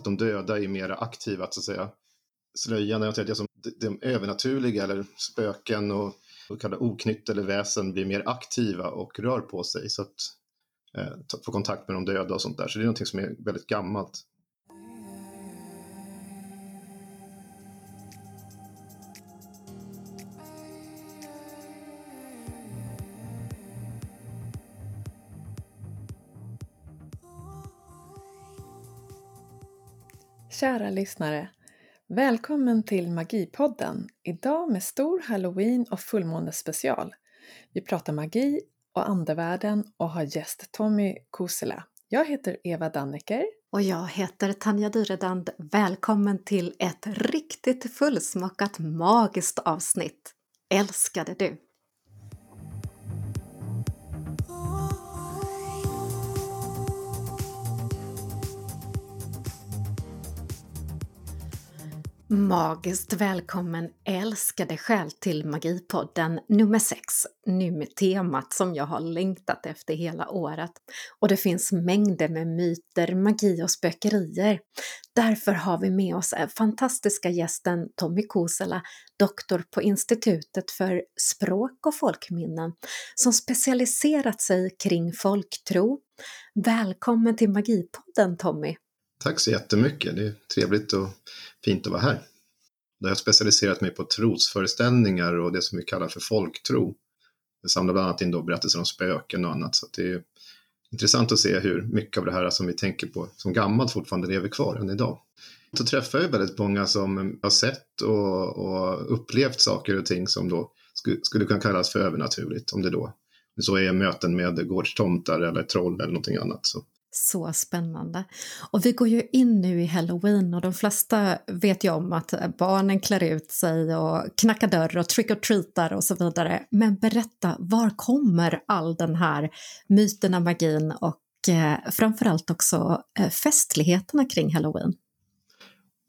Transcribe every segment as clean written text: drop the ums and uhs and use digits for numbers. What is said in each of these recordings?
att de döda är mer aktiva, så att säga. Slöjan är det som de övernaturliga eller spöken och så kallade oknytt eller väsen blir mer aktiva och rör på sig så att få kontakt med de döda och sånt där. Så det är någonting som är väldigt gammalt. Kära lyssnare, välkommen till Magipodden, idag med stor Halloween och fullmånespecial. Vi pratar magi och andevärlden och har gäst Tommy Kuusela. Jag heter Eva Dannecker. Och jag heter Tanja Dyredand. Välkommen till ett riktigt fullsmockat magiskt avsnitt. Älskade du! Magiskt välkommen älskade själ till Magipodden nummer 6, nu med temat som jag har längtat efter hela året. Och det finns mängder med myter, magi och spökerier. Därför har vi med oss fantastiska gästen Tommy Kuusela, doktor på Institutet för språk och folkminnen, som specialiserat sig kring folktro. Välkommen till Magipodden, Tommy! Tack så jättemycket. Det är trevligt och fint att vara här. Jag har specialiserat mig på trosföreställningar och det som vi kallar för folktro. Det samlar bland annat in då berättelser om spöken och annat. Så det är intressant att se hur mycket av det här som vi tänker på som gammalt fortfarande lever kvar än idag. Så träffar jag väldigt många som har sett och upplevt saker och ting som då skulle kunna kallas för övernaturligt. Om det då så är möten med gårdstomtar eller troll eller någonting annat så. Så spännande. Och vi går ju in nu i Halloween och de flesta vet ju om att barnen klär ut sig och knackar dörr och trick-or-treatar och så vidare. Men berätta, var kommer all den här myterna, magin och framförallt också festligheterna kring Halloween?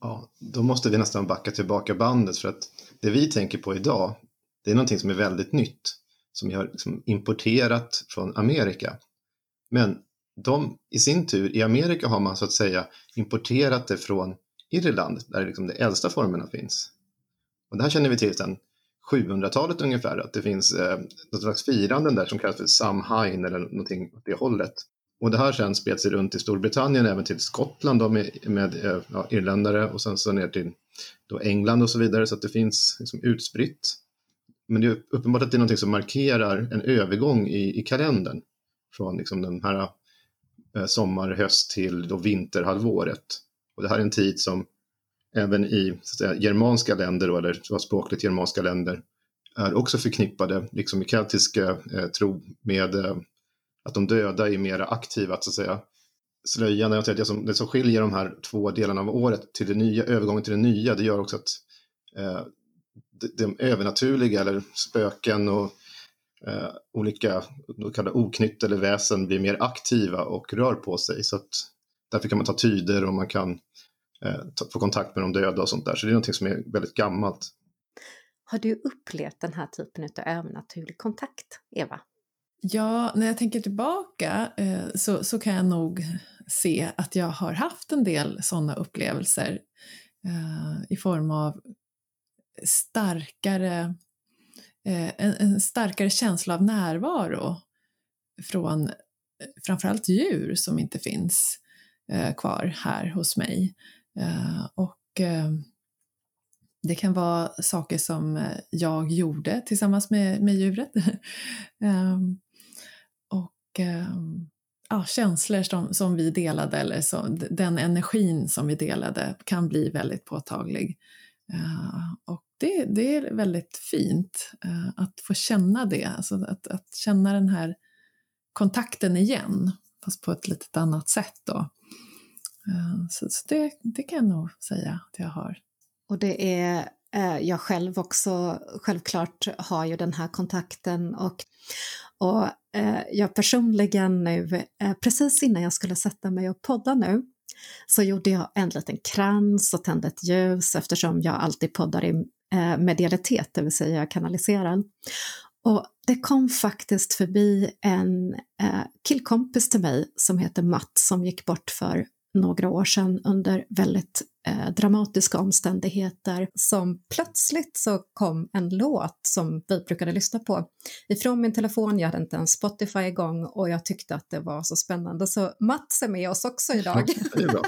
Ja, då måste vi nästan backa tillbaka bandet för att det vi tänker på idag, det är någonting som är väldigt nytt. Som vi har liksom importerat från Amerika. Men de i sin tur, i Amerika har man så att säga importerat det från Irland, där liksom de äldsta formerna finns. Och det här känner vi till sedan 700-talet ungefär, att det finns något slags firanden där som kallas för Samhain eller någonting åt det hållet. Och det här sen spred sig runt i Storbritannien, även till Skottland då, med irländare och sen så ner till då England och så vidare, så att det finns liksom utspritt. Men det är uppenbart att det är någonting som markerar en övergång i kalendern från liksom den här sommar, höst till då vinterhalvåret. Och det här är en tid som även i så att säga, germanska länder då, eller språkligt germanska länder är också förknippade liksom i keltiska tro med att de döda är mer aktiva, så att säga. Slöjan är det som skiljer de här två delarna av året till det nya, övergången till det nya, det gör också att de övernaturliga eller spöken och olika oknytt eller väsen blir mer aktiva och rör på sig, så att därför kan man ta tyder och man kan få kontakt med de döda och sånt där, så det är någonting som är väldigt gammalt. Har du upplevt den här typen av övernaturlig kontakt, Eva? Ja, när jag tänker tillbaka så kan jag nog se att jag har haft en del sådana upplevelser i form av en starkare känsla av närvaro från framförallt djur som inte finns kvar här hos mig. Och det kan vara saker som jag gjorde tillsammans med djuret. Känslor som vi delade, eller den energin som vi delade kan bli väldigt påtaglig. Och det är väldigt fint att få känna det, alltså att känna den här kontakten igen, fast på ett lite annat sätt då. Så det kan jag nog säga att jag har. Och det är jag själv också, självklart har ju den här kontakten och jag personligen nu, precis innan jag skulle sätta mig och podda nu, så gjorde jag en liten krans och tände ett ljus eftersom jag alltid poddar i medialitet, det vill säga jag kanaliserar. Och det kom faktiskt förbi en killkompis till mig som heter Matt, som gick bort för några år sedan under väldigt dramatiska omständigheter, som plötsligt så kom en låt som vi brukade lyssna på ifrån min telefon. Jag hade inte en Spotify igång och jag tyckte att det var så spännande, så Mats är med oss också idag. Det är bra.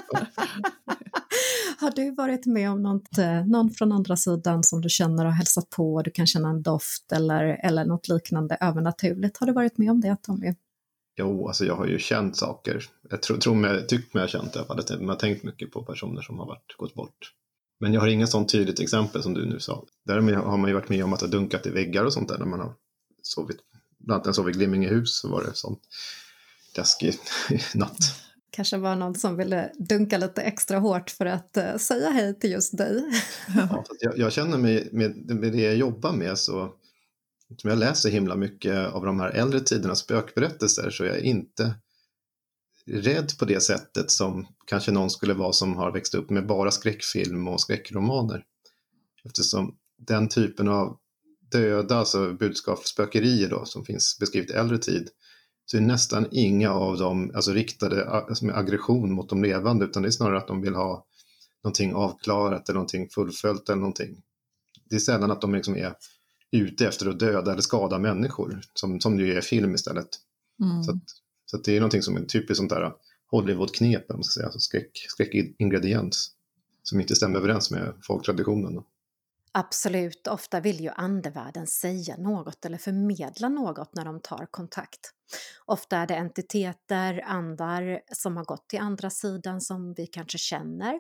Har du varit med om någon från andra sidan som du känner och hälsat på, du kan känna en doft eller något liknande övernaturligt? Har du varit med om det, Tommy? Jo, alltså jag har ju känt saker. Jag tror mig, tyckt mig jag känt i alla fall. Jag har tänkt mycket på personer som har gått bort. Men jag har inga sån tydligt exempel som du nu sa. Däremot har man ju varit med om att ha dunkat i väggar och sånt där när man har sovit. Bland annat när jag sov i Glimmingehus så var det sånt daskig natt. Kanske var någon som ville dunka lite extra hårt för att säga hej till just dig. Ja, jag känner mig med det jag jobbar med så... Som jag läser himla mycket av de här äldre tidernas spökberättelser, så jag är inte rädd på det sättet som kanske någon skulle vara som har växt upp med bara skräckfilm och skräckromaner. Eftersom den typen av döda, alltså budskapsspökerier då, som finns beskrivet i äldre tid, så är nästan inga av dem alltså riktade med aggression mot de levande, utan det är snarare att de vill ha någonting avklarat eller någonting fullföljt eller någonting. Det är sällan att de liksom är ute efter att döda eller skada människor, som ju är film istället. Mm. Så att det är någonting som är typiskt sånt där Hollywood-knep, man ska säga, alltså skräckingrediens som inte stämmer överens med folktraditionen. Absolut, ofta vill ju andevärlden säga något eller förmedla något när de tar kontakt. Ofta är det entiteter, andar som har gått till andra sidan som vi kanske känner.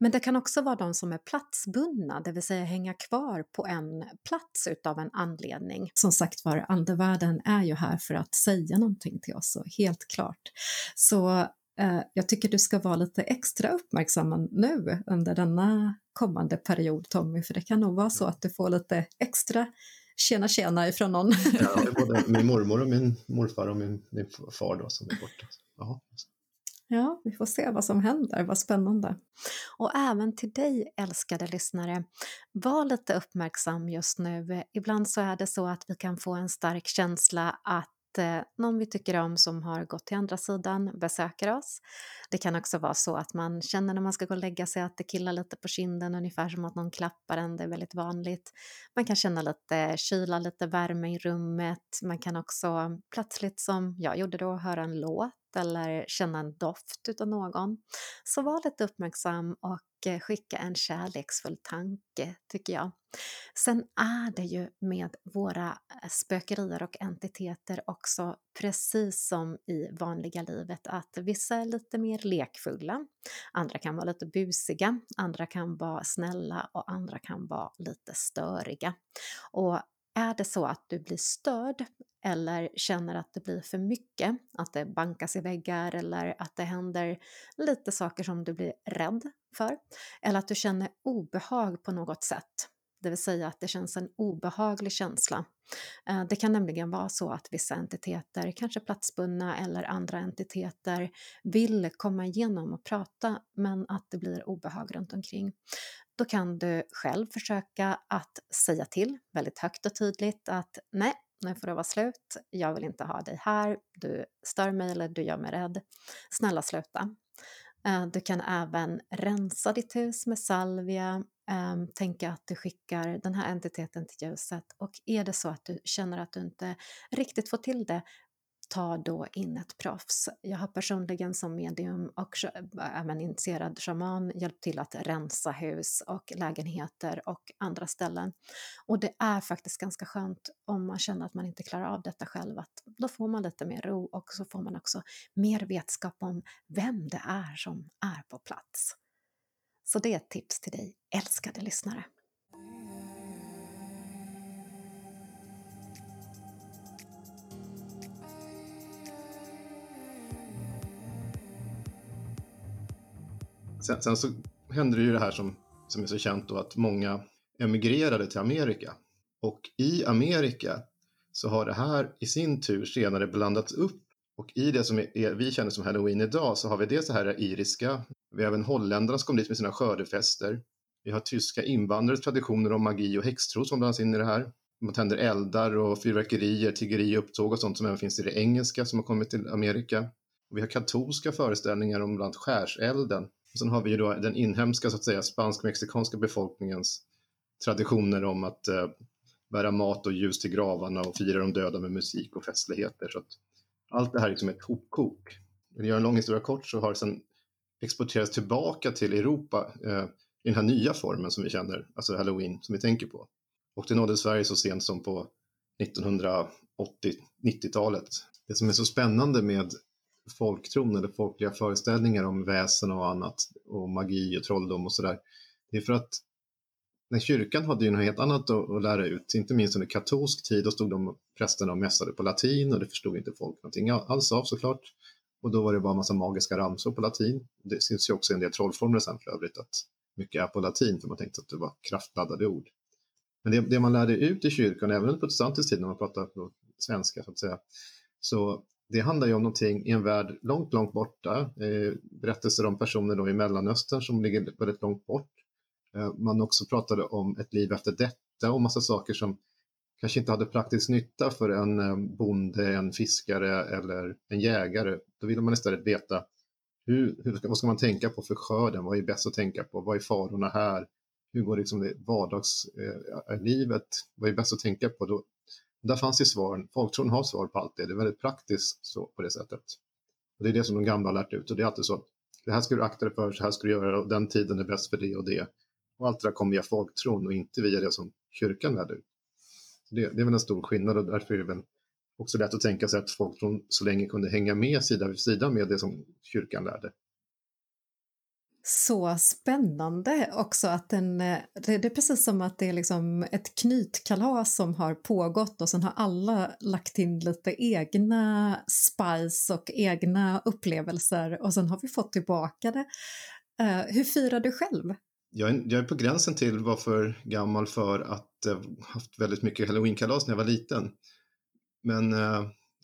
Men det kan också vara de som är platsbundna, det vill säga hänga kvar på en plats utav en anledning. Som sagt var, andevärlden är ju här för att säga någonting till oss, helt klart. Så... Jag tycker du ska vara lite extra uppmärksam nu under denna kommande period, Tommy, för det kan nog vara så att du får lite extra tjena ifrån någon. Ja, det är både min mormor och min morfar och min far då som är borta. Jaha. Ja, vi får se vad som händer, vad spännande. Och även till dig, älskade lyssnare, var lite uppmärksam just nu. Ibland så är det så att vi kan få en stark känsla att någon vi tycker om som har gått till andra sidan besöker oss. Det kan också vara så att man känner när man ska gå och lägga sig att det killar lite på kinden, ungefär som att någon klappar en, det är väldigt vanligt. Man kan känna lite kyla, lite värme i rummet. Man kan också plötsligt, som jag gjorde då, höra en låt eller känna en doft utav någon. Så var lite uppmärksam och skicka en kärleksfull tanke, tycker jag. Sen är det ju med våra spökerier och entiteter också precis som i vanliga livet att vissa är lite mer lekfulla, andra kan vara lite busiga, andra kan vara snälla och andra kan vara lite störiga. Och är det så att du blir störd eller känner att det blir för mycket, att det bankas i väggar eller att det händer lite saker som du blir rädd för, eller att du känner obehag på något sätt, det vill säga att det känns en obehaglig känsla. Det kan nämligen vara så att vissa entiteter, kanske platsbundna eller andra entiteter, vill komma igenom och prata, men att det blir obehag runt omkring. Då kan du själv försöka att säga till väldigt högt och tydligt att nej, nu får det vara slut, jag vill inte ha dig här, du stör mig eller du gör mig rädd, snälla sluta. Du kan även rensa ditt hus med salvia, tänka att du skickar den här entiteten till ljuset, och är det så att du känner att du inte riktigt får till det, ta då in ett proffs. Jag har personligen som medium och även initierad shaman hjälpt till att rensa hus och lägenheter och andra ställen. Och det är faktiskt ganska skönt om man känner att man inte klarar av detta själv. Att då får man lite mer ro och så får man också mer vetskap om vem det är som är på plats. Så det är ett tips till dig, älskade lyssnare. Sen så händer det ju det här som är så känt då, att många emigrerade till Amerika. Och i Amerika så har det här i sin tur senare blandats upp. Och i det som vi känner som Halloween idag så har vi det så här iriska. Vi har även holländarna som kom dit med sina skördefester. Vi har tyska invandrares traditioner om magi och häxtro som blandas in i det här. Man tänder eldar och fyrverkerier, tiggeri, upptåg och sånt som även finns i det engelska som har kommit till Amerika. Vi har katolska föreställningar om bland skärselden. Och sen har vi ju då den inhemska, så att säga, spansk-mexikanska befolkningens traditioner om att bära mat och ljus till gravarna och fira de döda med musik och festligheter. Så att allt det här är liksom ett hopkok. När jag gör en lång historia kort så har det sen exporterats tillbaka till Europa i den här nya formen som vi känner, alltså Halloween som vi tänker på. Och det nådde Sverige så sent som på 1980-90-talet. Det som är så spännande med folktron eller folkliga föreställningar om väsen och annat och magi och trolldom och sådär, det är för att när kyrkan hade ju något helt annat att lära ut, inte minst under katolsk tid, då stod de prästerna och mässade på latin och det förstod inte folk någonting alls av, såklart. Och då var det bara en massa magiska ramsor på latin. Det syns ju också en del trollformler sen för övrigt att mycket är på latin, för man tänkte att det var kraftladdade ord. Men det man lärde ut i kyrkan, även under protestantisk tid när man pratade på svenska så att säga, så det handlar ju om någonting i en värld långt, långt borta. Berättelser om personer då i Mellanöstern som ligger väldigt långt bort. Man också pratade om ett liv efter detta och massa saker som kanske inte hade praktisk nytta för en bonde, en fiskare eller en jägare. Då ville man istället veta vad ska man tänka på för skörden? Vad är bäst att tänka på? Vad är farorna här? Hur går liksom det vardagslivet? Vad är bäst att tänka på? Då, där fanns ju svaren. Folktron har svar på allt det. Det är väldigt praktiskt så, på det sättet. Och det är det som de gamla har lärt ut. Och det är alltid så att det här ska du akta dig för, så här ska du göra. Och den tiden är bäst för det och det. Och allt det där kommer via folktron och inte via det som kyrkan lärde ut. Det är väl en stor skillnad, och därför är det väl också lätt att tänka sig att folktron så länge kunde hänga med sida vid sida med det som kyrkan lärde. Så spännande också att det är precis som att det är liksom ett knytkalas som har pågått och sen har alla lagt in lite egna spice och egna upplevelser och sen har vi fått tillbaka det. Hur firar du själv? Jag är på gränsen till var för gammal för att haft väldigt mycket Halloween-kalas när jag var liten. Men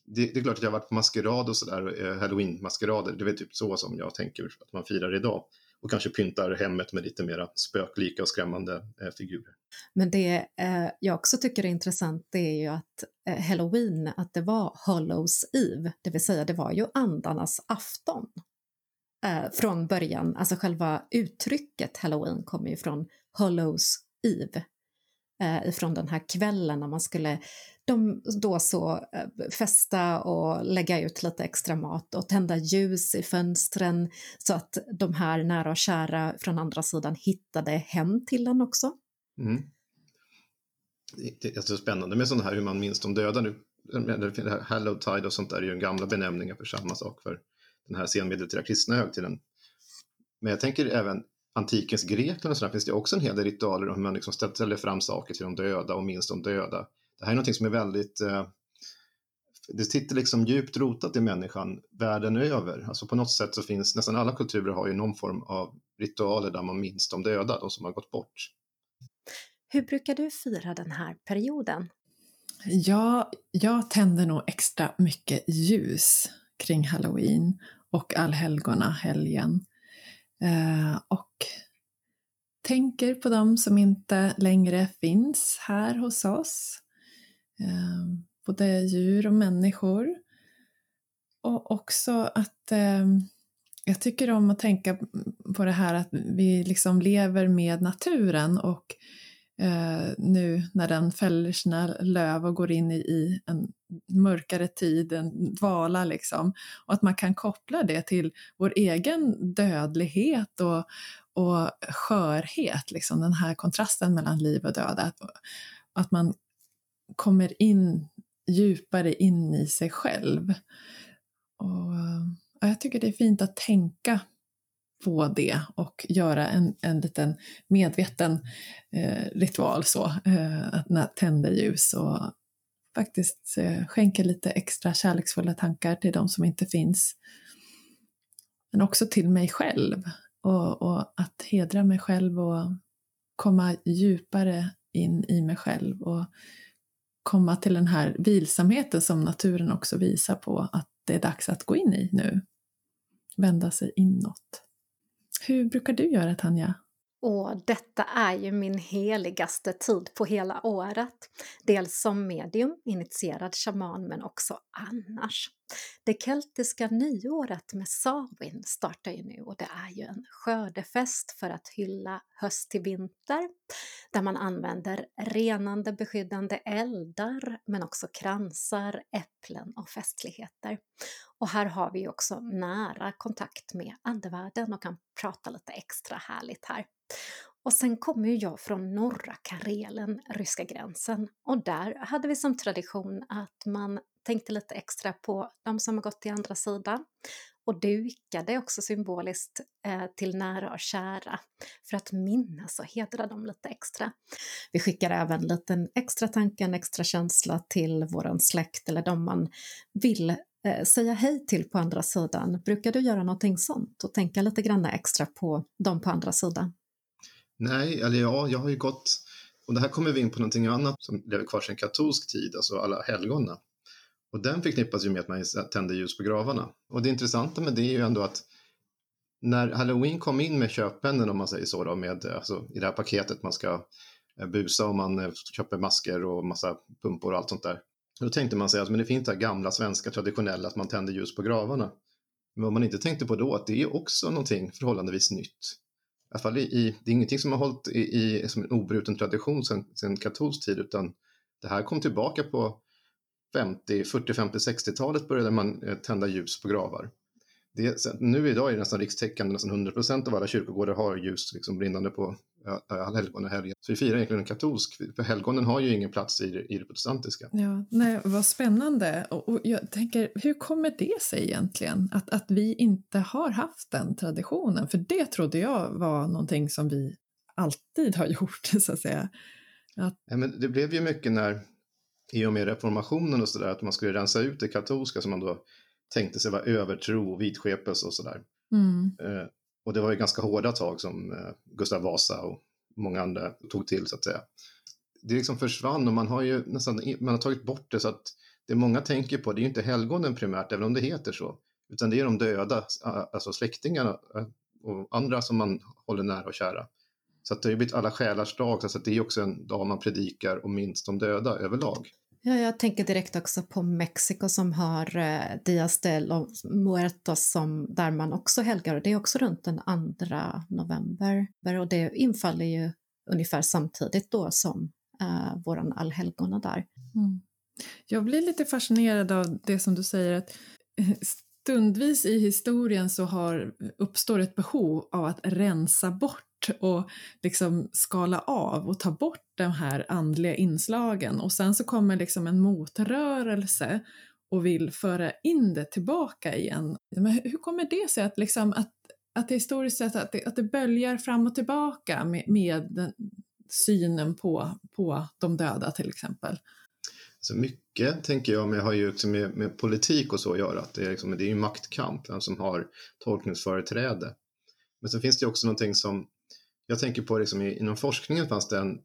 det är klart att jag har varit på maskerad och sådär, Halloween-maskerader. Det är typ så som jag tänker att man firar idag. Och kanske pyntar hemmet med lite mera spöklika och skrämmande figurer. Men det jag också tycker är intressant, det är ju att Halloween, att det var Hallows Eve. Det vill säga det var ju andarnas afton. Från början, alltså själva uttrycket Halloween kommer ju från Hallows Eve, ifrån den här kvällen när man skulle festa och lägga ut lite extra mat och tända ljus i fönstren så att de här nära och kära från andra sidan hittade hem till den också. Mm. Det är så spännande med sånt här hur man minns de döda nu. Hallowtide och sånt där är ju en gamla benämningar för samma sak för den här senmedeltida kristna högtiden. Men jag tänker även antikens Grekland och sådär, finns det också en hel del ritualer om hur man liksom ställer fram saker till de döda och minst de döda. Det här är något som är väldigt, det sitter liksom djupt rotat i människan världen över. Alltså på något sätt så finns, nästan alla kulturer har ju någon form av ritualer där man minns de döda, de som har gått bort. Hur brukar du fira den här perioden? Ja, jag tänder nog extra mycket ljus kring Halloween och allhelgona-helgen. Och tänker på dem som inte längre finns här hos oss. Både djur och människor. Och också att jag tycker om att tänka på det här att vi liksom lever med naturen och nu när den fäller sina löv och går in i en mörkare tid, en dvala liksom. Och att man kan koppla det till vår egen dödlighet och skörhet. Liksom, den här kontrasten mellan liv och död. Att man kommer in djupare in i sig själv. Och jag tycker det är fint att tänka på det och göra en liten medveten ritual så. Att tända ljus och faktiskt skänka lite extra kärleksfulla tankar till de som inte finns. Men också till mig själv. Och att hedra mig själv och komma djupare in i mig själv. Och komma till den här vilsamheten som naturen också visar på att det är dags att gå in i nu. Vända sig inåt. Hur brukar du göra, Tanja? Detta är ju min heligaste tid på hela året. Dels som medium, initierad shaman, men också annars. Det keltiska nyåret med Samhain startar ju nu och det är ju en skördefest för att hylla höst till vinter där man använder renande, beskyddande eldar men också kransar, äpplen och festligheter. Och här har vi ju också nära kontakt med andevärlden och kan prata lite extra härligt här. Och sen kommer ju jag från norra Karelen, ryska gränsen, och där hade vi som tradition att man tänkte lite extra på de som har gått till andra sidan och dukade också symboliskt till nära och kära för att minnas och hedra dem lite extra. Vi skickar även lite extra tanke, en extra känsla till våran släkt eller de man vill säga hej till på andra sidan. Brukar du göra någonting sånt och tänka lite grann extra på dem på andra sidan? Nej, eller ja, jag har ju gått, och det här kommer vi in på någonting annat som lever kvar sedan katolsk tid, alltså alla helgona. Och den förknippas ju med att man tänder ljus på gravarna. Och det intressanta med det är ju ändå att när Halloween kom in med köppendeln, om man säger så då, med, alltså, i det här paketet man ska busa och man köper masker och massa pumpor och allt sånt där. Då tänkte man sig att men det finns det här gamla svenska traditionella att man tänder ljus på gravarna. Men vad man inte tänkte på då att det är också någonting förhållandevis nytt. I alla fall det är ingenting som har hållit i som en obruten tradition sedan katolsk tid, utan det här kom tillbaka på 40-50-60-talet började man tända ljus på gravar. Nu idag är det nästan rikstäckande, nästan 100% av alla kyrkogårdar har ljus liksom brinnande på allhelgona och helgen. Så vi firar egentligen en katolsk, för helgonen har ju ingen plats i det protestantiska. Ja, nej, vad spännande. Och jag tänker, hur kommer det sig egentligen att vi inte har haft den traditionen? För det trodde jag var någonting som vi alltid har gjort, så att säga. Ja, men det blev ju mycket när, i och med reformationen och sådär, att man skulle rensa ut det katolska som man då tänkte sig vara övertro och vidskepelse och sådär. Mm. Och det var ju ganska hårda tag som Gustav Vasa och många andra tog till, så att säga. Det liksom försvann och man har ju nästan, man har tagit bort det, så att det många tänker på, det är ju inte helgonen primärt, även om det heter så. Utan det är de döda, alltså släktingarna och andra som man håller nära och kära. Så att det har ju blivit alla själars dag, så att det är också en dag man predikar och minst de döda överlag. Ja, jag tänker direkt också på Mexiko som har Días de los Muertos som, där man också helgar, och det är också runt den 2 november, och det infaller ju ungefär samtidigt då som våran allhelgona där. Mm. Jag blir lite fascinerad av det som du säger, att stundvis i historien så uppstår ett behov av att rensa bort och liksom skala av och ta bort de här andliga inslagen, och sen så kommer liksom en motrörelse och vill föra in det tillbaka igen. Men hur kommer det sig att liksom att det historiskt sett att det böljar fram och tillbaka med den synen på de döda till exempel? Så mycket tänker jag, men jag har ju också med politik och så att göra, att det är liksom, det är ju maktkamp, vem som har tolkningsföreträde. Men så finns det också någonting som jag tänker på, liksom, inom forskningen fanns det en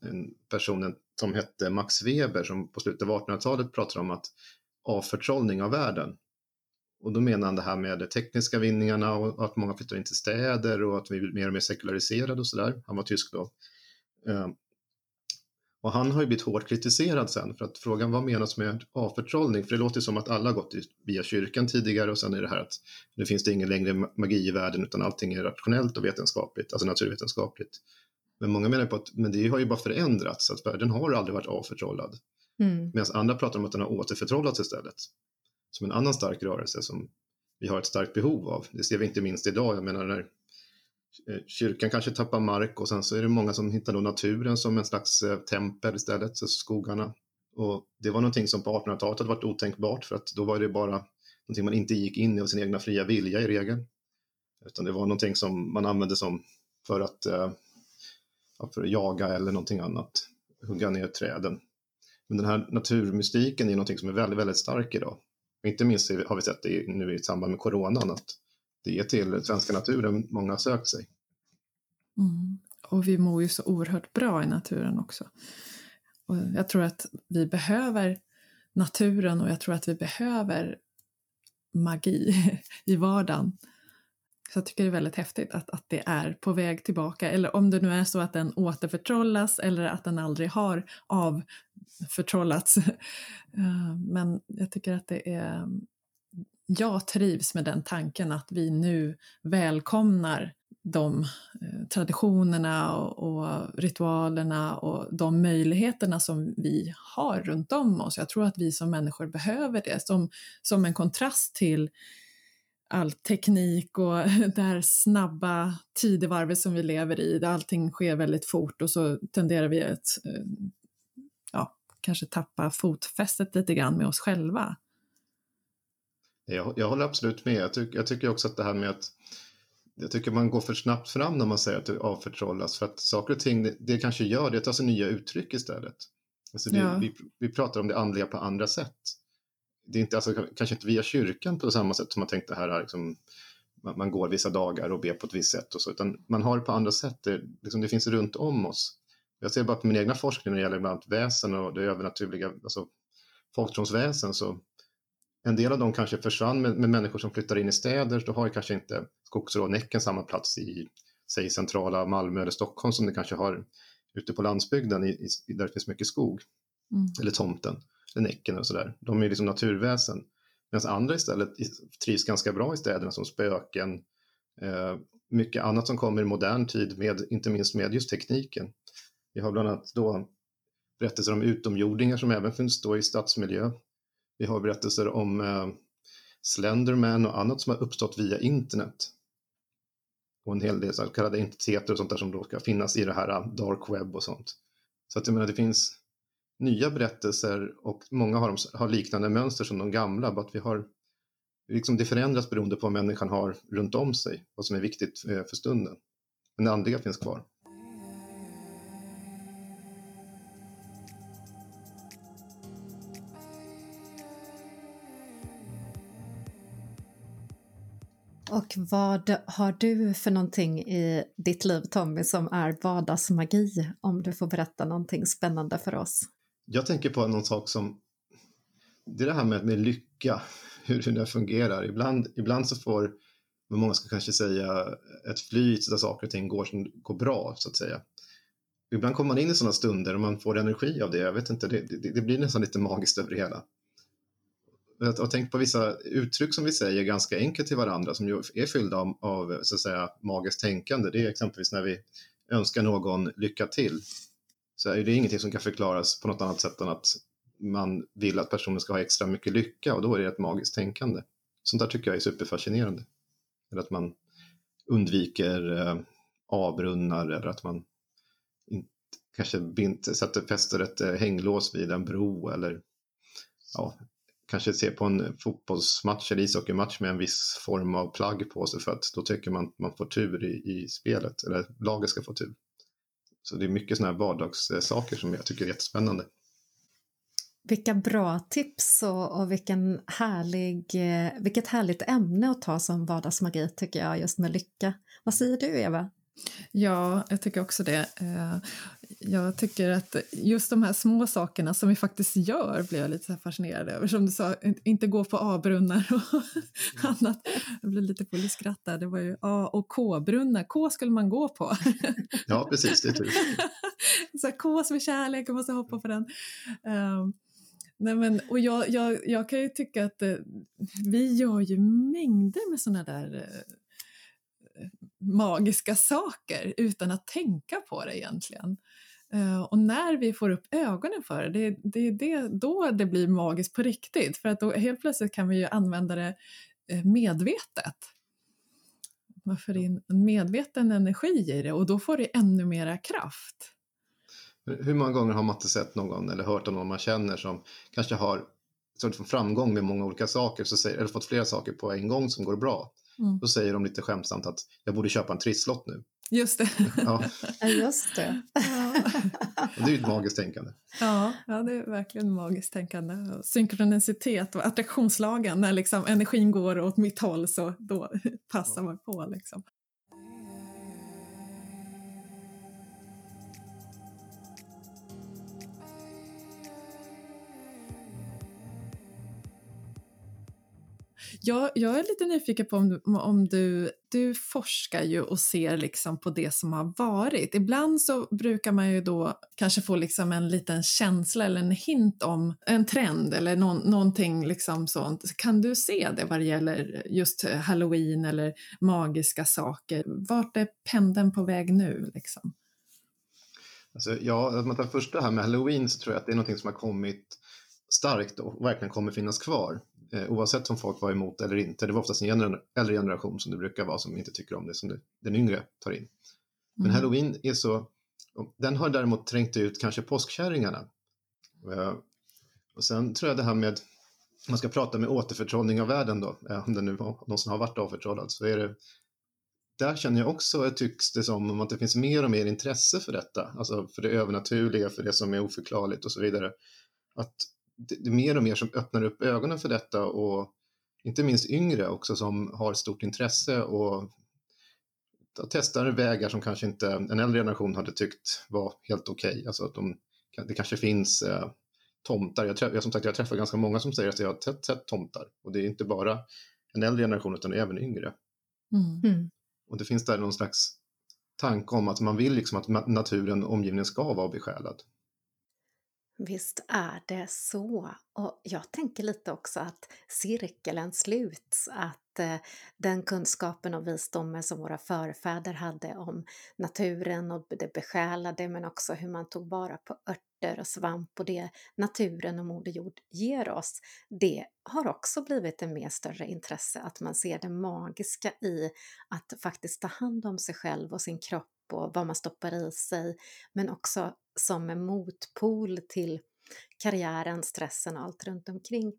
person som hette Max Weber som på slutet av 1800-talet pratade om att avförtrollning av världen. Och då menar han det här med de tekniska vinningarna och att många flyttar in till städer och att vi blir mer och mer sekulariserade och sådär. Han var tysk då. Och han har ju blivit hårt kritiserad sen för att frågan vad menas med avförtrollning? För det låter som att alla gått via kyrkan tidigare, och sen är det här att nu finns det ingen längre magi i världen utan allting är rationellt och vetenskapligt, alltså naturvetenskapligt. Men många menar på att men det har ju bara förändrats, att världen har aldrig varit avförtrollad. Mm. Medan andra pratar om att den har återförtrollats istället. Som en annan stark rörelse som vi har ett starkt behov av. Det ser vi inte minst idag, jag menar när kyrkan kanske tappar mark och sen så är det många som hittar då naturen som en slags tempel istället, så skogarna. Och det var någonting som på 1800-talet hade varit otänkbart, för att då var det bara någonting man inte gick in i av sin egna fria vilja i regel. Utan det var någonting som man använde som för att jaga eller någonting annat, hugga ner träden. Men den här naturmystiken är någonting som är väldigt, väldigt stark idag. Och inte minst har vi sett det nu i samband med coronan, att det är till svenska naturen många sökt sig. Mm. Och vi mår ju så oerhört bra i naturen också. Och jag tror att vi behöver naturen, och jag tror att vi behöver magi i vardagen. Så jag tycker det är väldigt häftigt att det är på väg tillbaka. Eller om det nu är så att den återförtrollas eller att den aldrig har avförtrollats. Men jag tycker att det är... jag trivs med den tanken att vi nu välkomnar de traditionerna och ritualerna och de möjligheterna som vi har runt om oss. Jag tror att vi som människor behöver det som en kontrast till all teknik och det här snabba tidevarvet som vi lever i, där allting sker väldigt fort och så tenderar vi att kanske tappa fotfästet lite grann med oss själva. Jag håller absolut med. Jag tycker också att det här med att jag tycker man går för snabbt fram när man säger att det avförtrollas, för att saker och ting det kanske gör, det tar sig nya uttryck istället. Alltså vi pratar om det andliga på andra sätt. Det är inte, alltså, kanske inte via kyrkan på samma sätt som man tänkte här, liksom, man går vissa dagar och ber på ett visst sätt och så, utan man har det på andra sätt, det, liksom, det finns runt om oss. Jag ser bara på min egna forskning när det gäller bland annat väsen och det övernaturliga, alltså folktronsväsen, så en del av dem kanske försvann med människor som flyttar in i städer, då har kanske inte Skogsrå och Näcken samma plats i, säg, centrala Malmö eller Stockholm som det kanske har ute på landsbygden där det finns mycket skog, eller tomten eller Näcken och sådär. De är liksom naturväsen, medan andra istället trivs ganska bra i städerna som spöken, mycket annat som kommer i modern tid, med, inte minst med just tekniken. Vi har bland annat då berättelser om utomjordingar som även finns då i stadsmiljö. Vi har berättelser om Slenderman och annat som har uppstått via internet. Och en hel del så kallade entiteter och sånt där som då ska finnas i det här dark web och sånt. Så att jag menar, det finns nya berättelser och många av dem har liknande mönster som de gamla. Bara att vi har, liksom, det förändras beroende på vad människan har runt om sig. Vad som är viktigt för stunden. Men det andliga finns kvar. Och vad har du för någonting i ditt liv, Tommy, som är vardagsmagi, om du får berätta någonting spännande för oss? Jag tänker på någon sak som, det är det här med lycka, hur det fungerar. Ibland så får, många ska kanske säga, ett flyt där saker och ting går bra, så att säga. Ibland kommer man in i sådana stunder och man får energi av det, jag vet inte, det blir nästan lite magiskt över det hela. Jag tänkt på vissa uttryck som vi säger ganska enkelt till varandra som är fyllda av så att säga magiskt tänkande. Det är exempelvis när vi önskar någon lycka till, så är det ingenting som kan förklaras på något annat sätt än att man vill att personen ska ha extra mycket lycka, och då är det ett magiskt tänkande. Sånt där tycker jag är superfascinerande. Eller att man undviker avrundar, eller att man kanske fäster ett hänglås vid en bro, eller kanske se på en fotbollsmatch eller ishockeymatch med en viss form av plagg på sig, för att då tycker man att man får tur i spelet, eller laget ska få tur. Så det är mycket sådana här vardagssaker som jag tycker är jättespännande. Vilka bra tips och vilket härligt ämne att ta som vardagsmagi, tycker jag, just med lycka. Vad säger du, Eva? Ja, jag tycker också det. Jag tycker att just de här små sakerna som vi faktiskt gör blir jag lite så här fascinerad över. Som du sa, inte gå på A-brunnar och annat. Jag blev lite full i skratt där. Det var ju A- och K-brunnar. K skulle man gå på. Ja, precis. Det är typ. Så K som är kärlek, jag måste hoppa på den. Nej men, och jag kan ju tycka att vi gör ju mängder med sådana där magiska saker utan att tänka på det egentligen. Och när vi får upp ögonen för det är då det blir magiskt på riktigt. För att då helt plötsligt kan vi ju använda det medvetet. Man får in en medveten energi i det, och då får det ännu mera kraft. Hur många gånger har man inte sett någon eller hört om någon man känner som kanske har framgång med många olika saker, eller fått flera saker på en gång som går bra? Mm. Då säger de lite skämtsamt att jag borde köpa en trisslott nu. Just det. Ja. Just det. Ja. Det är ju ett magiskt tänkande. Ja, det är verkligen magiskt tänkande. Synkronicitet och attraktionslagen, när liksom energin går åt mitt håll, så då passar man på liksom. Jag är lite nyfiken på om du du forskar ju och ser liksom på det som har varit. Ibland så brukar man ju då kanske få liksom en liten känsla eller en hint om en trend eller någonting liksom sånt. Kan du se det vad det gäller just Halloween eller magiska saker? Vart är pendeln på väg nu liksom? Alltså, ja, om man tar först det här med Halloween så tror jag att det är någonting som har kommit starkt och verkligen kommer finnas kvar. Oavsett om folk var emot eller inte. Det var oftast en äldre generation som det brukar vara som inte tycker om det som den yngre tar in. Men Halloween är så... Den har däremot trängt ut kanske påskkärringarna. Och sen tror jag det här med... Man ska prata med återförtrollning av världen då. Om det nu var någon som har varit avförtrollad så är det... Där känner jag också, tycks det som att det finns mer och mer intresse för detta. Alltså för det övernaturliga, för det som är oförklarligt och så vidare. Att det är mer och mer som öppnar upp ögonen för detta och inte minst yngre också som har stort intresse och testar vägar som kanske inte en äldre generation hade tyckt var helt okej. Alltså att det kanske finns tomtar. Jag träffar ganska många som säger att jag har sett tomtar. Och det är inte bara en äldre generation utan även yngre. Mm. Och det finns där någon slags tanke om att man vill liksom att naturen och omgivningen ska vara besjälad. Visst är det så. Och jag tänker lite också att cirkeln sluts. Att den kunskapen och visdomen som våra förfäder hade om naturen och det besjälade. Men också hur man tog vara på örter och svamp och det naturen och moderjord ger oss. Det har också blivit en mer större intresse. Att man ser det magiska i att faktiskt ta hand om sig själv och sin kropp. Och vad man stoppar i sig. Men också som en motpol till karriären, stressen och allt runt omkring.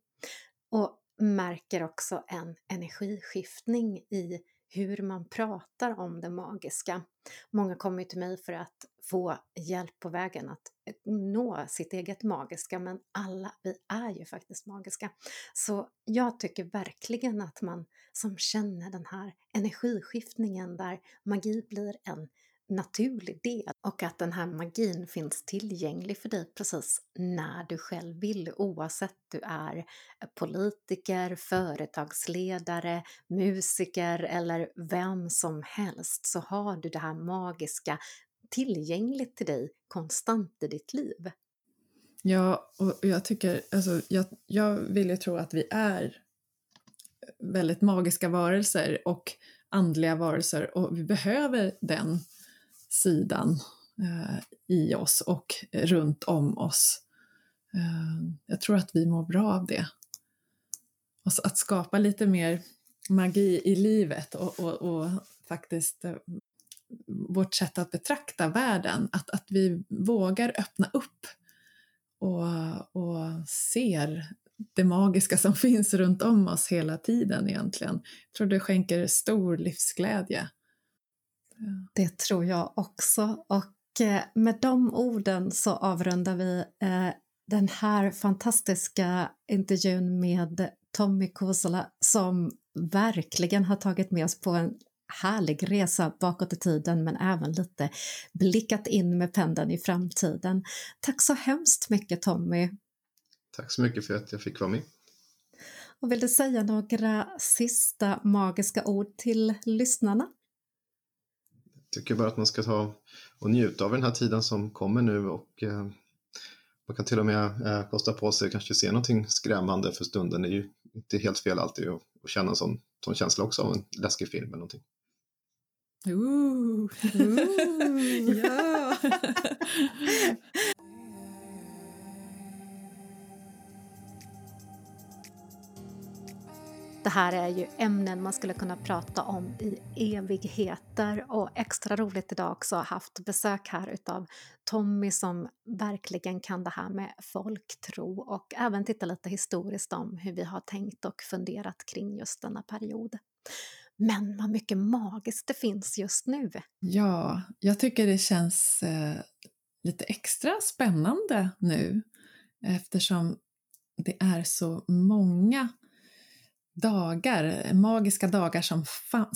Och märker också en energiskiftning i hur man pratar om det magiska. Många kommer till mig för att få hjälp på vägen att nå sitt eget magiska. Men alla vi är ju faktiskt magiska. Så jag tycker verkligen att man som känner den här energiskiftningen där magi blir en naturlig del. Och att den här magin finns tillgänglig för dig precis när du själv vill. Oavsett du är politiker, företagsledare, musiker eller vem som helst. Så har du det här magiska tillgängligt till dig konstant i ditt liv. Ja, och jag tycker, alltså, jag vill ju tro att vi är väldigt magiska varelser och andliga varelser. Och vi behöver den sidan i oss och runt om oss. Jag tror att vi mår bra av det. Och så att skapa lite mer magi i livet och faktiskt vårt sätt att betrakta världen. Att vi vågar öppna upp och ser det magiska som finns runt om oss hela tiden egentligen. Jag tror det skänker stor livsglädje. Det tror jag också, och med de orden så avrundar vi den här fantastiska intervjun med Tommy Kuusela som verkligen har tagit med oss på en härlig resa bakåt i tiden men även lite blickat in med pendeln i framtiden. Tack så hemskt mycket Tommy. Tack så mycket för att jag fick vara med. Och vill du säga några sista magiska ord till lyssnarna? Jag tycker bara att man ska ta och njuta av den här tiden som kommer nu och man kan till och med kosta på sig kanske se någonting skrämmande för stunden. Det är ju inte helt fel alltid att känna en sån känsla också av en läskig film eller någonting. Ja. Det här är ju ämnen man skulle kunna prata om i evigheter och extra roligt idag också haft besök här utav Tommy som verkligen kan det här med folktro och även titta lite historiskt om hur vi har tänkt och funderat kring just denna period. Men vad mycket magiskt det finns just nu. Ja, jag tycker det känns lite extra spännande nu eftersom det är så många dagar, magiska dagar som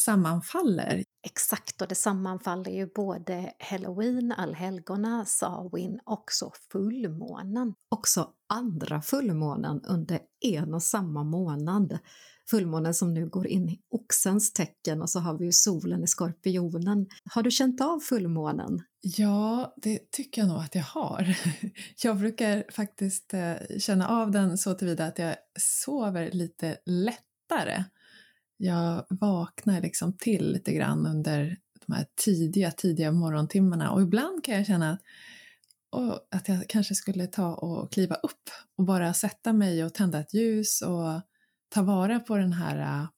sammanfaller. Exakt, och det sammanfaller ju både Halloween, allhelgona, Samhain och så fullmånen. Också andra fullmånen under en och samma månad. fullmånen som nu går in i oxens tecken och så har vi ju solen i skorpionen. Har du känt av fullmånen? Ja, det tycker jag nog att jag har. Jag brukar faktiskt känna av den så tillvida att jag sover lite lättare. Jag vaknar liksom till lite grann under de här tidiga morgontimmarna och ibland kan jag känna att jag kanske skulle ta och kliva upp och bara sätta mig och tända ett ljus och ta vara på den här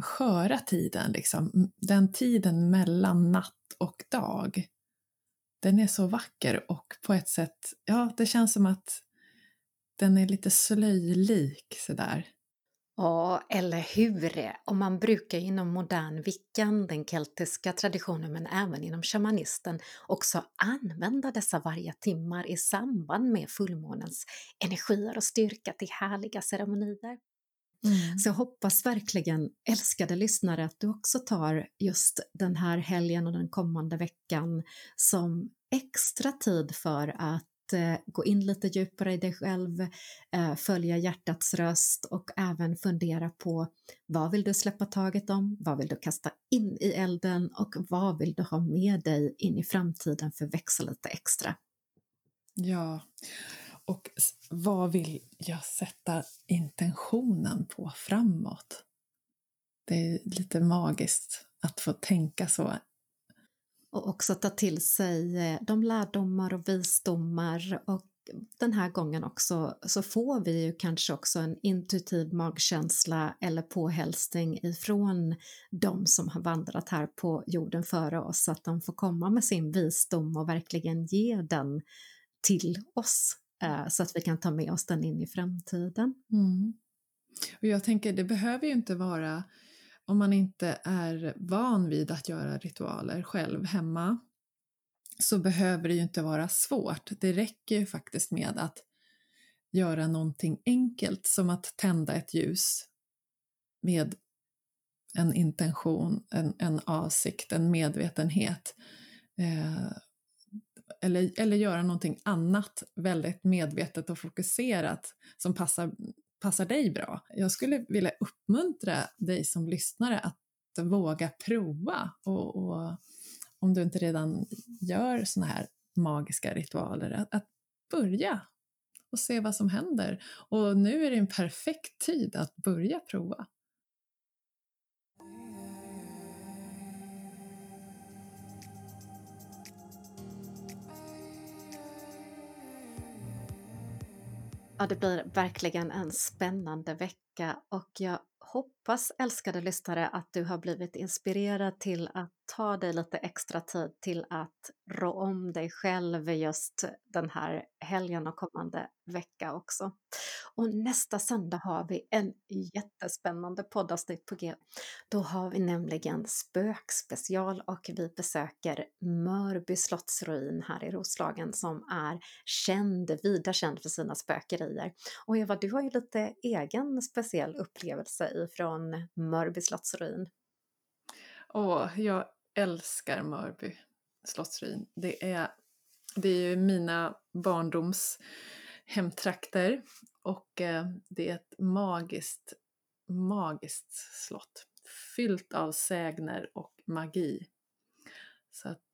sköra tiden. Liksom. Den tiden mellan natt och dag. Den är så vacker och på ett sätt, ja, det känns som att den är lite slöjlik sådär. Ja, eller hur? Och man brukar inom modern wiccan, den keltiska traditionen men även inom shamanisten också använda dessa varje timmar i samband med fullmånens energier och styrka till härliga ceremonier. Mm. Så jag hoppas verkligen, älskade lyssnare, att du också tar just den här helgen och den kommande veckan som extra tid för att gå in lite djupare i dig själv, följa hjärtats röst och även fundera på vad vill du släppa taget om, vad vill du kasta in i elden och vad vill du ha med dig in i framtiden för att växa lite extra. Ja, och vad vill jag sätta intentionen på framåt? Det är lite magiskt att få tänka så. Och också ta till sig de lärdomar och visdomar. Och den här gången också så får vi ju kanske också en intuitiv magkänsla eller påhälsning ifrån de som har vandrat här på jorden före oss. Att de får komma med sin visdom och verkligen ge den till oss. Så att vi kan ta med oss den in i framtiden. Mm. Och jag tänker, det behöver ju inte vara... Om man inte är van vid att göra ritualer själv hemma så behöver det ju inte vara svårt. Det räcker ju faktiskt med att göra någonting enkelt som att tända ett ljus med en intention, en avsikt, en medvetenhet. Eller göra någonting annat väldigt medvetet och fokuserat som passar dig bra. Jag skulle vilja uppmuntra dig som lyssnare att våga prova och om du inte redan gör såna här magiska ritualer att börja och se vad som händer. Och nu är det en perfekt tid att börja prova. Ja, det blir verkligen en spännande vecka och jag hoppas, älskade lyssnare, att du har blivit inspirerad till att ta dig lite extra tid till att rå om dig själv just den här helgen och kommande vecka också. Och nästa söndag har vi en jättespännande poddavsnitt på G. Då har vi nämligen spökspecial och vi besöker Mörby slottsruin här i Roslagen som är vida känd för sina spökerier. Och Eva, du har ju lite egen speciell upplevelse ifrån Mörby slottsruin. Jag älskar Mörby slottsruin. Det är ju mina barndoms hemtrakter och det är ett magiskt slott fyllt av sägner och magi. Så att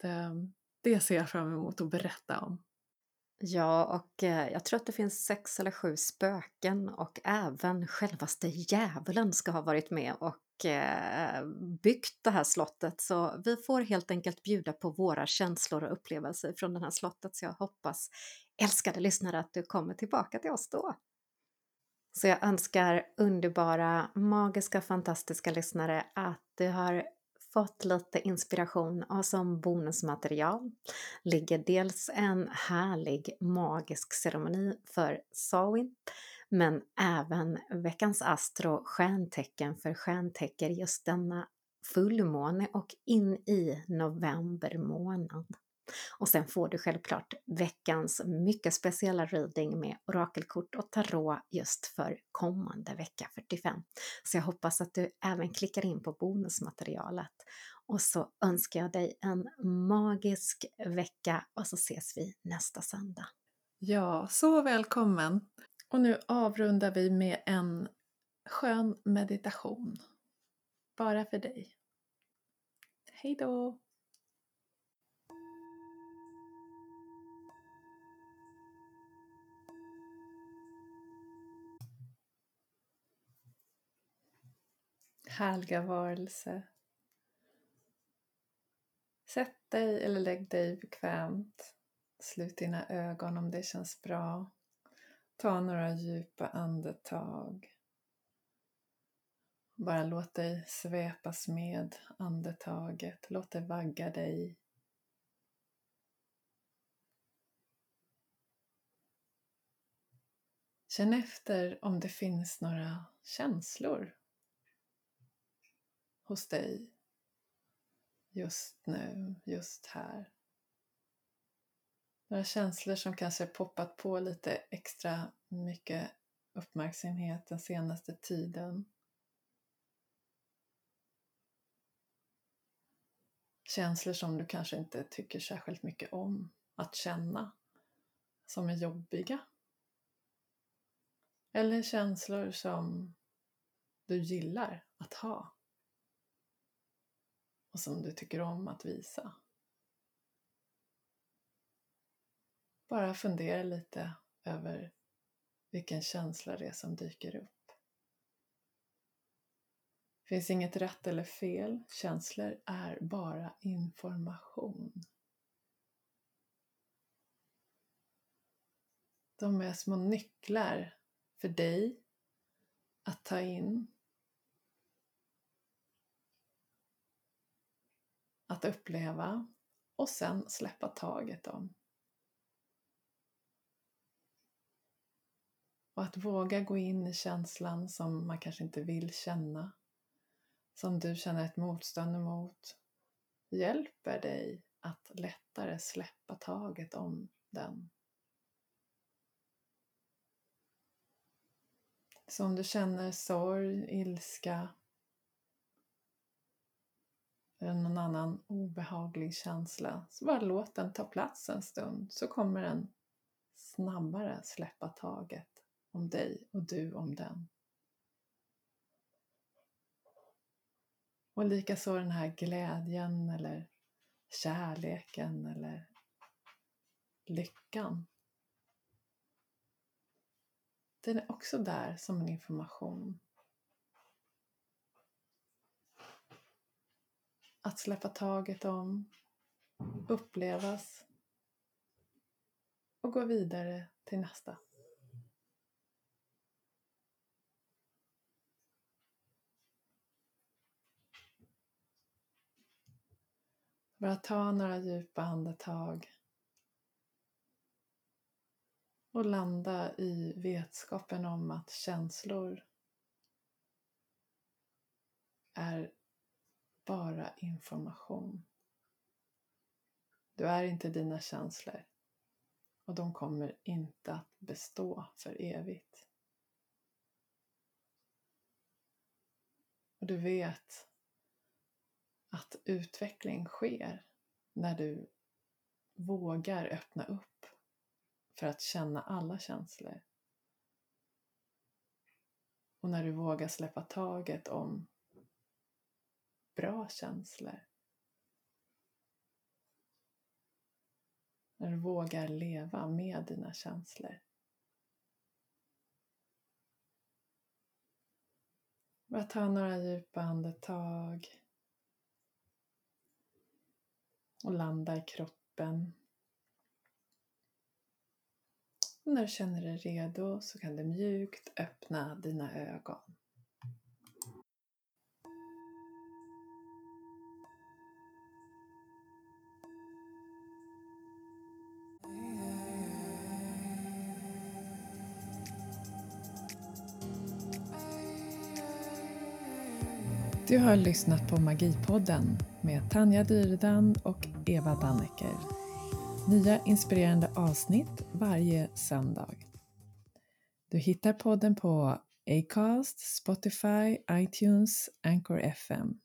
det ser jag fram emot att berätta om. Ja, och jag tror att det finns 6 eller 7 spöken och även självaste djävulen ska ha varit med och byggt det här slottet. Så vi får helt enkelt bjuda på våra känslor och upplevelser från det här slottet. Så jag hoppas, älskade lyssnare, att du kommer tillbaka till oss då. Så jag önskar underbara, magiska, fantastiska lyssnare att du har fått lite inspiration och som bonusmaterial ligger dels en härlig magisk ceremoni för Samhain men även veckans astro stjärntecken för stjärntecken just denna fullmåne och in i november månad. Och sen får du självklart veckans mycket speciella reading med orakelkort och tarot just för kommande vecka 45. Så jag hoppas att du även klickar in på bonusmaterialet. Och så önskar jag dig en magisk vecka och så ses vi nästa söndag. Ja, så välkommen! Och nu avrundar vi med en skön meditation. Bara för dig. Hej då! Härliga varelse. Sätt dig eller lägg dig bekvämt. Slut dina ögon om det känns bra. Ta några djupa andetag. Bara låt dig svepas med andetaget. Låt det vagga dig. Känn efter om det finns några känslor hos dig just nu, just här. Några känslor som kanske poppat på lite extra mycket uppmärksamhet den senaste tiden. Känslor som du kanske inte tycker särskilt mycket om att känna, som är jobbiga. Eller känslor som du gillar att ha och som du tycker om att visa. Bara fundera lite över vilken känsla det är som dyker upp. Det finns inget rätt eller fel. Känslor är bara information. De är små nycklar för dig att ta in. Att uppleva och sen släppa taget om. Och att våga gå in i känslan som man kanske inte vill känna. Som du känner ett motstånd emot. Hjälper dig att lättare släppa taget om den. Så om du känner sorg, ilska. Eller någon annan obehaglig känsla. Så bara låt den ta plats en stund. Så kommer den snabbare släppa taget om dig och du om den. Och likaså den här glädjen eller kärleken eller lyckan. Den är också där som en information. Att släppa taget om, upplevas och gå vidare till nästa. Bara ta några djupa andetag och landa i vetskapen om att känslor är bara information. Du är inte dina känslor och de kommer inte att bestå för evigt. Och du vet att utveckling sker när du vågar öppna upp för att känna alla känslor. Och när du vågar släppa taget om bra känslor. När du vågar leva med dina känslor. Bara ta några djupa andetag. Och landa i kroppen. Och när du känner dig redo så kan du mjukt öppna dina ögon. Du har lyssnat på Magipodden med Tanja Dyredand och Eva Dannecker. Nya inspirerande avsnitt varje söndag. Du hittar podden på Acast, Spotify, iTunes, Anchor FM.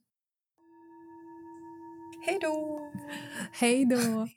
Hej då! Hej då!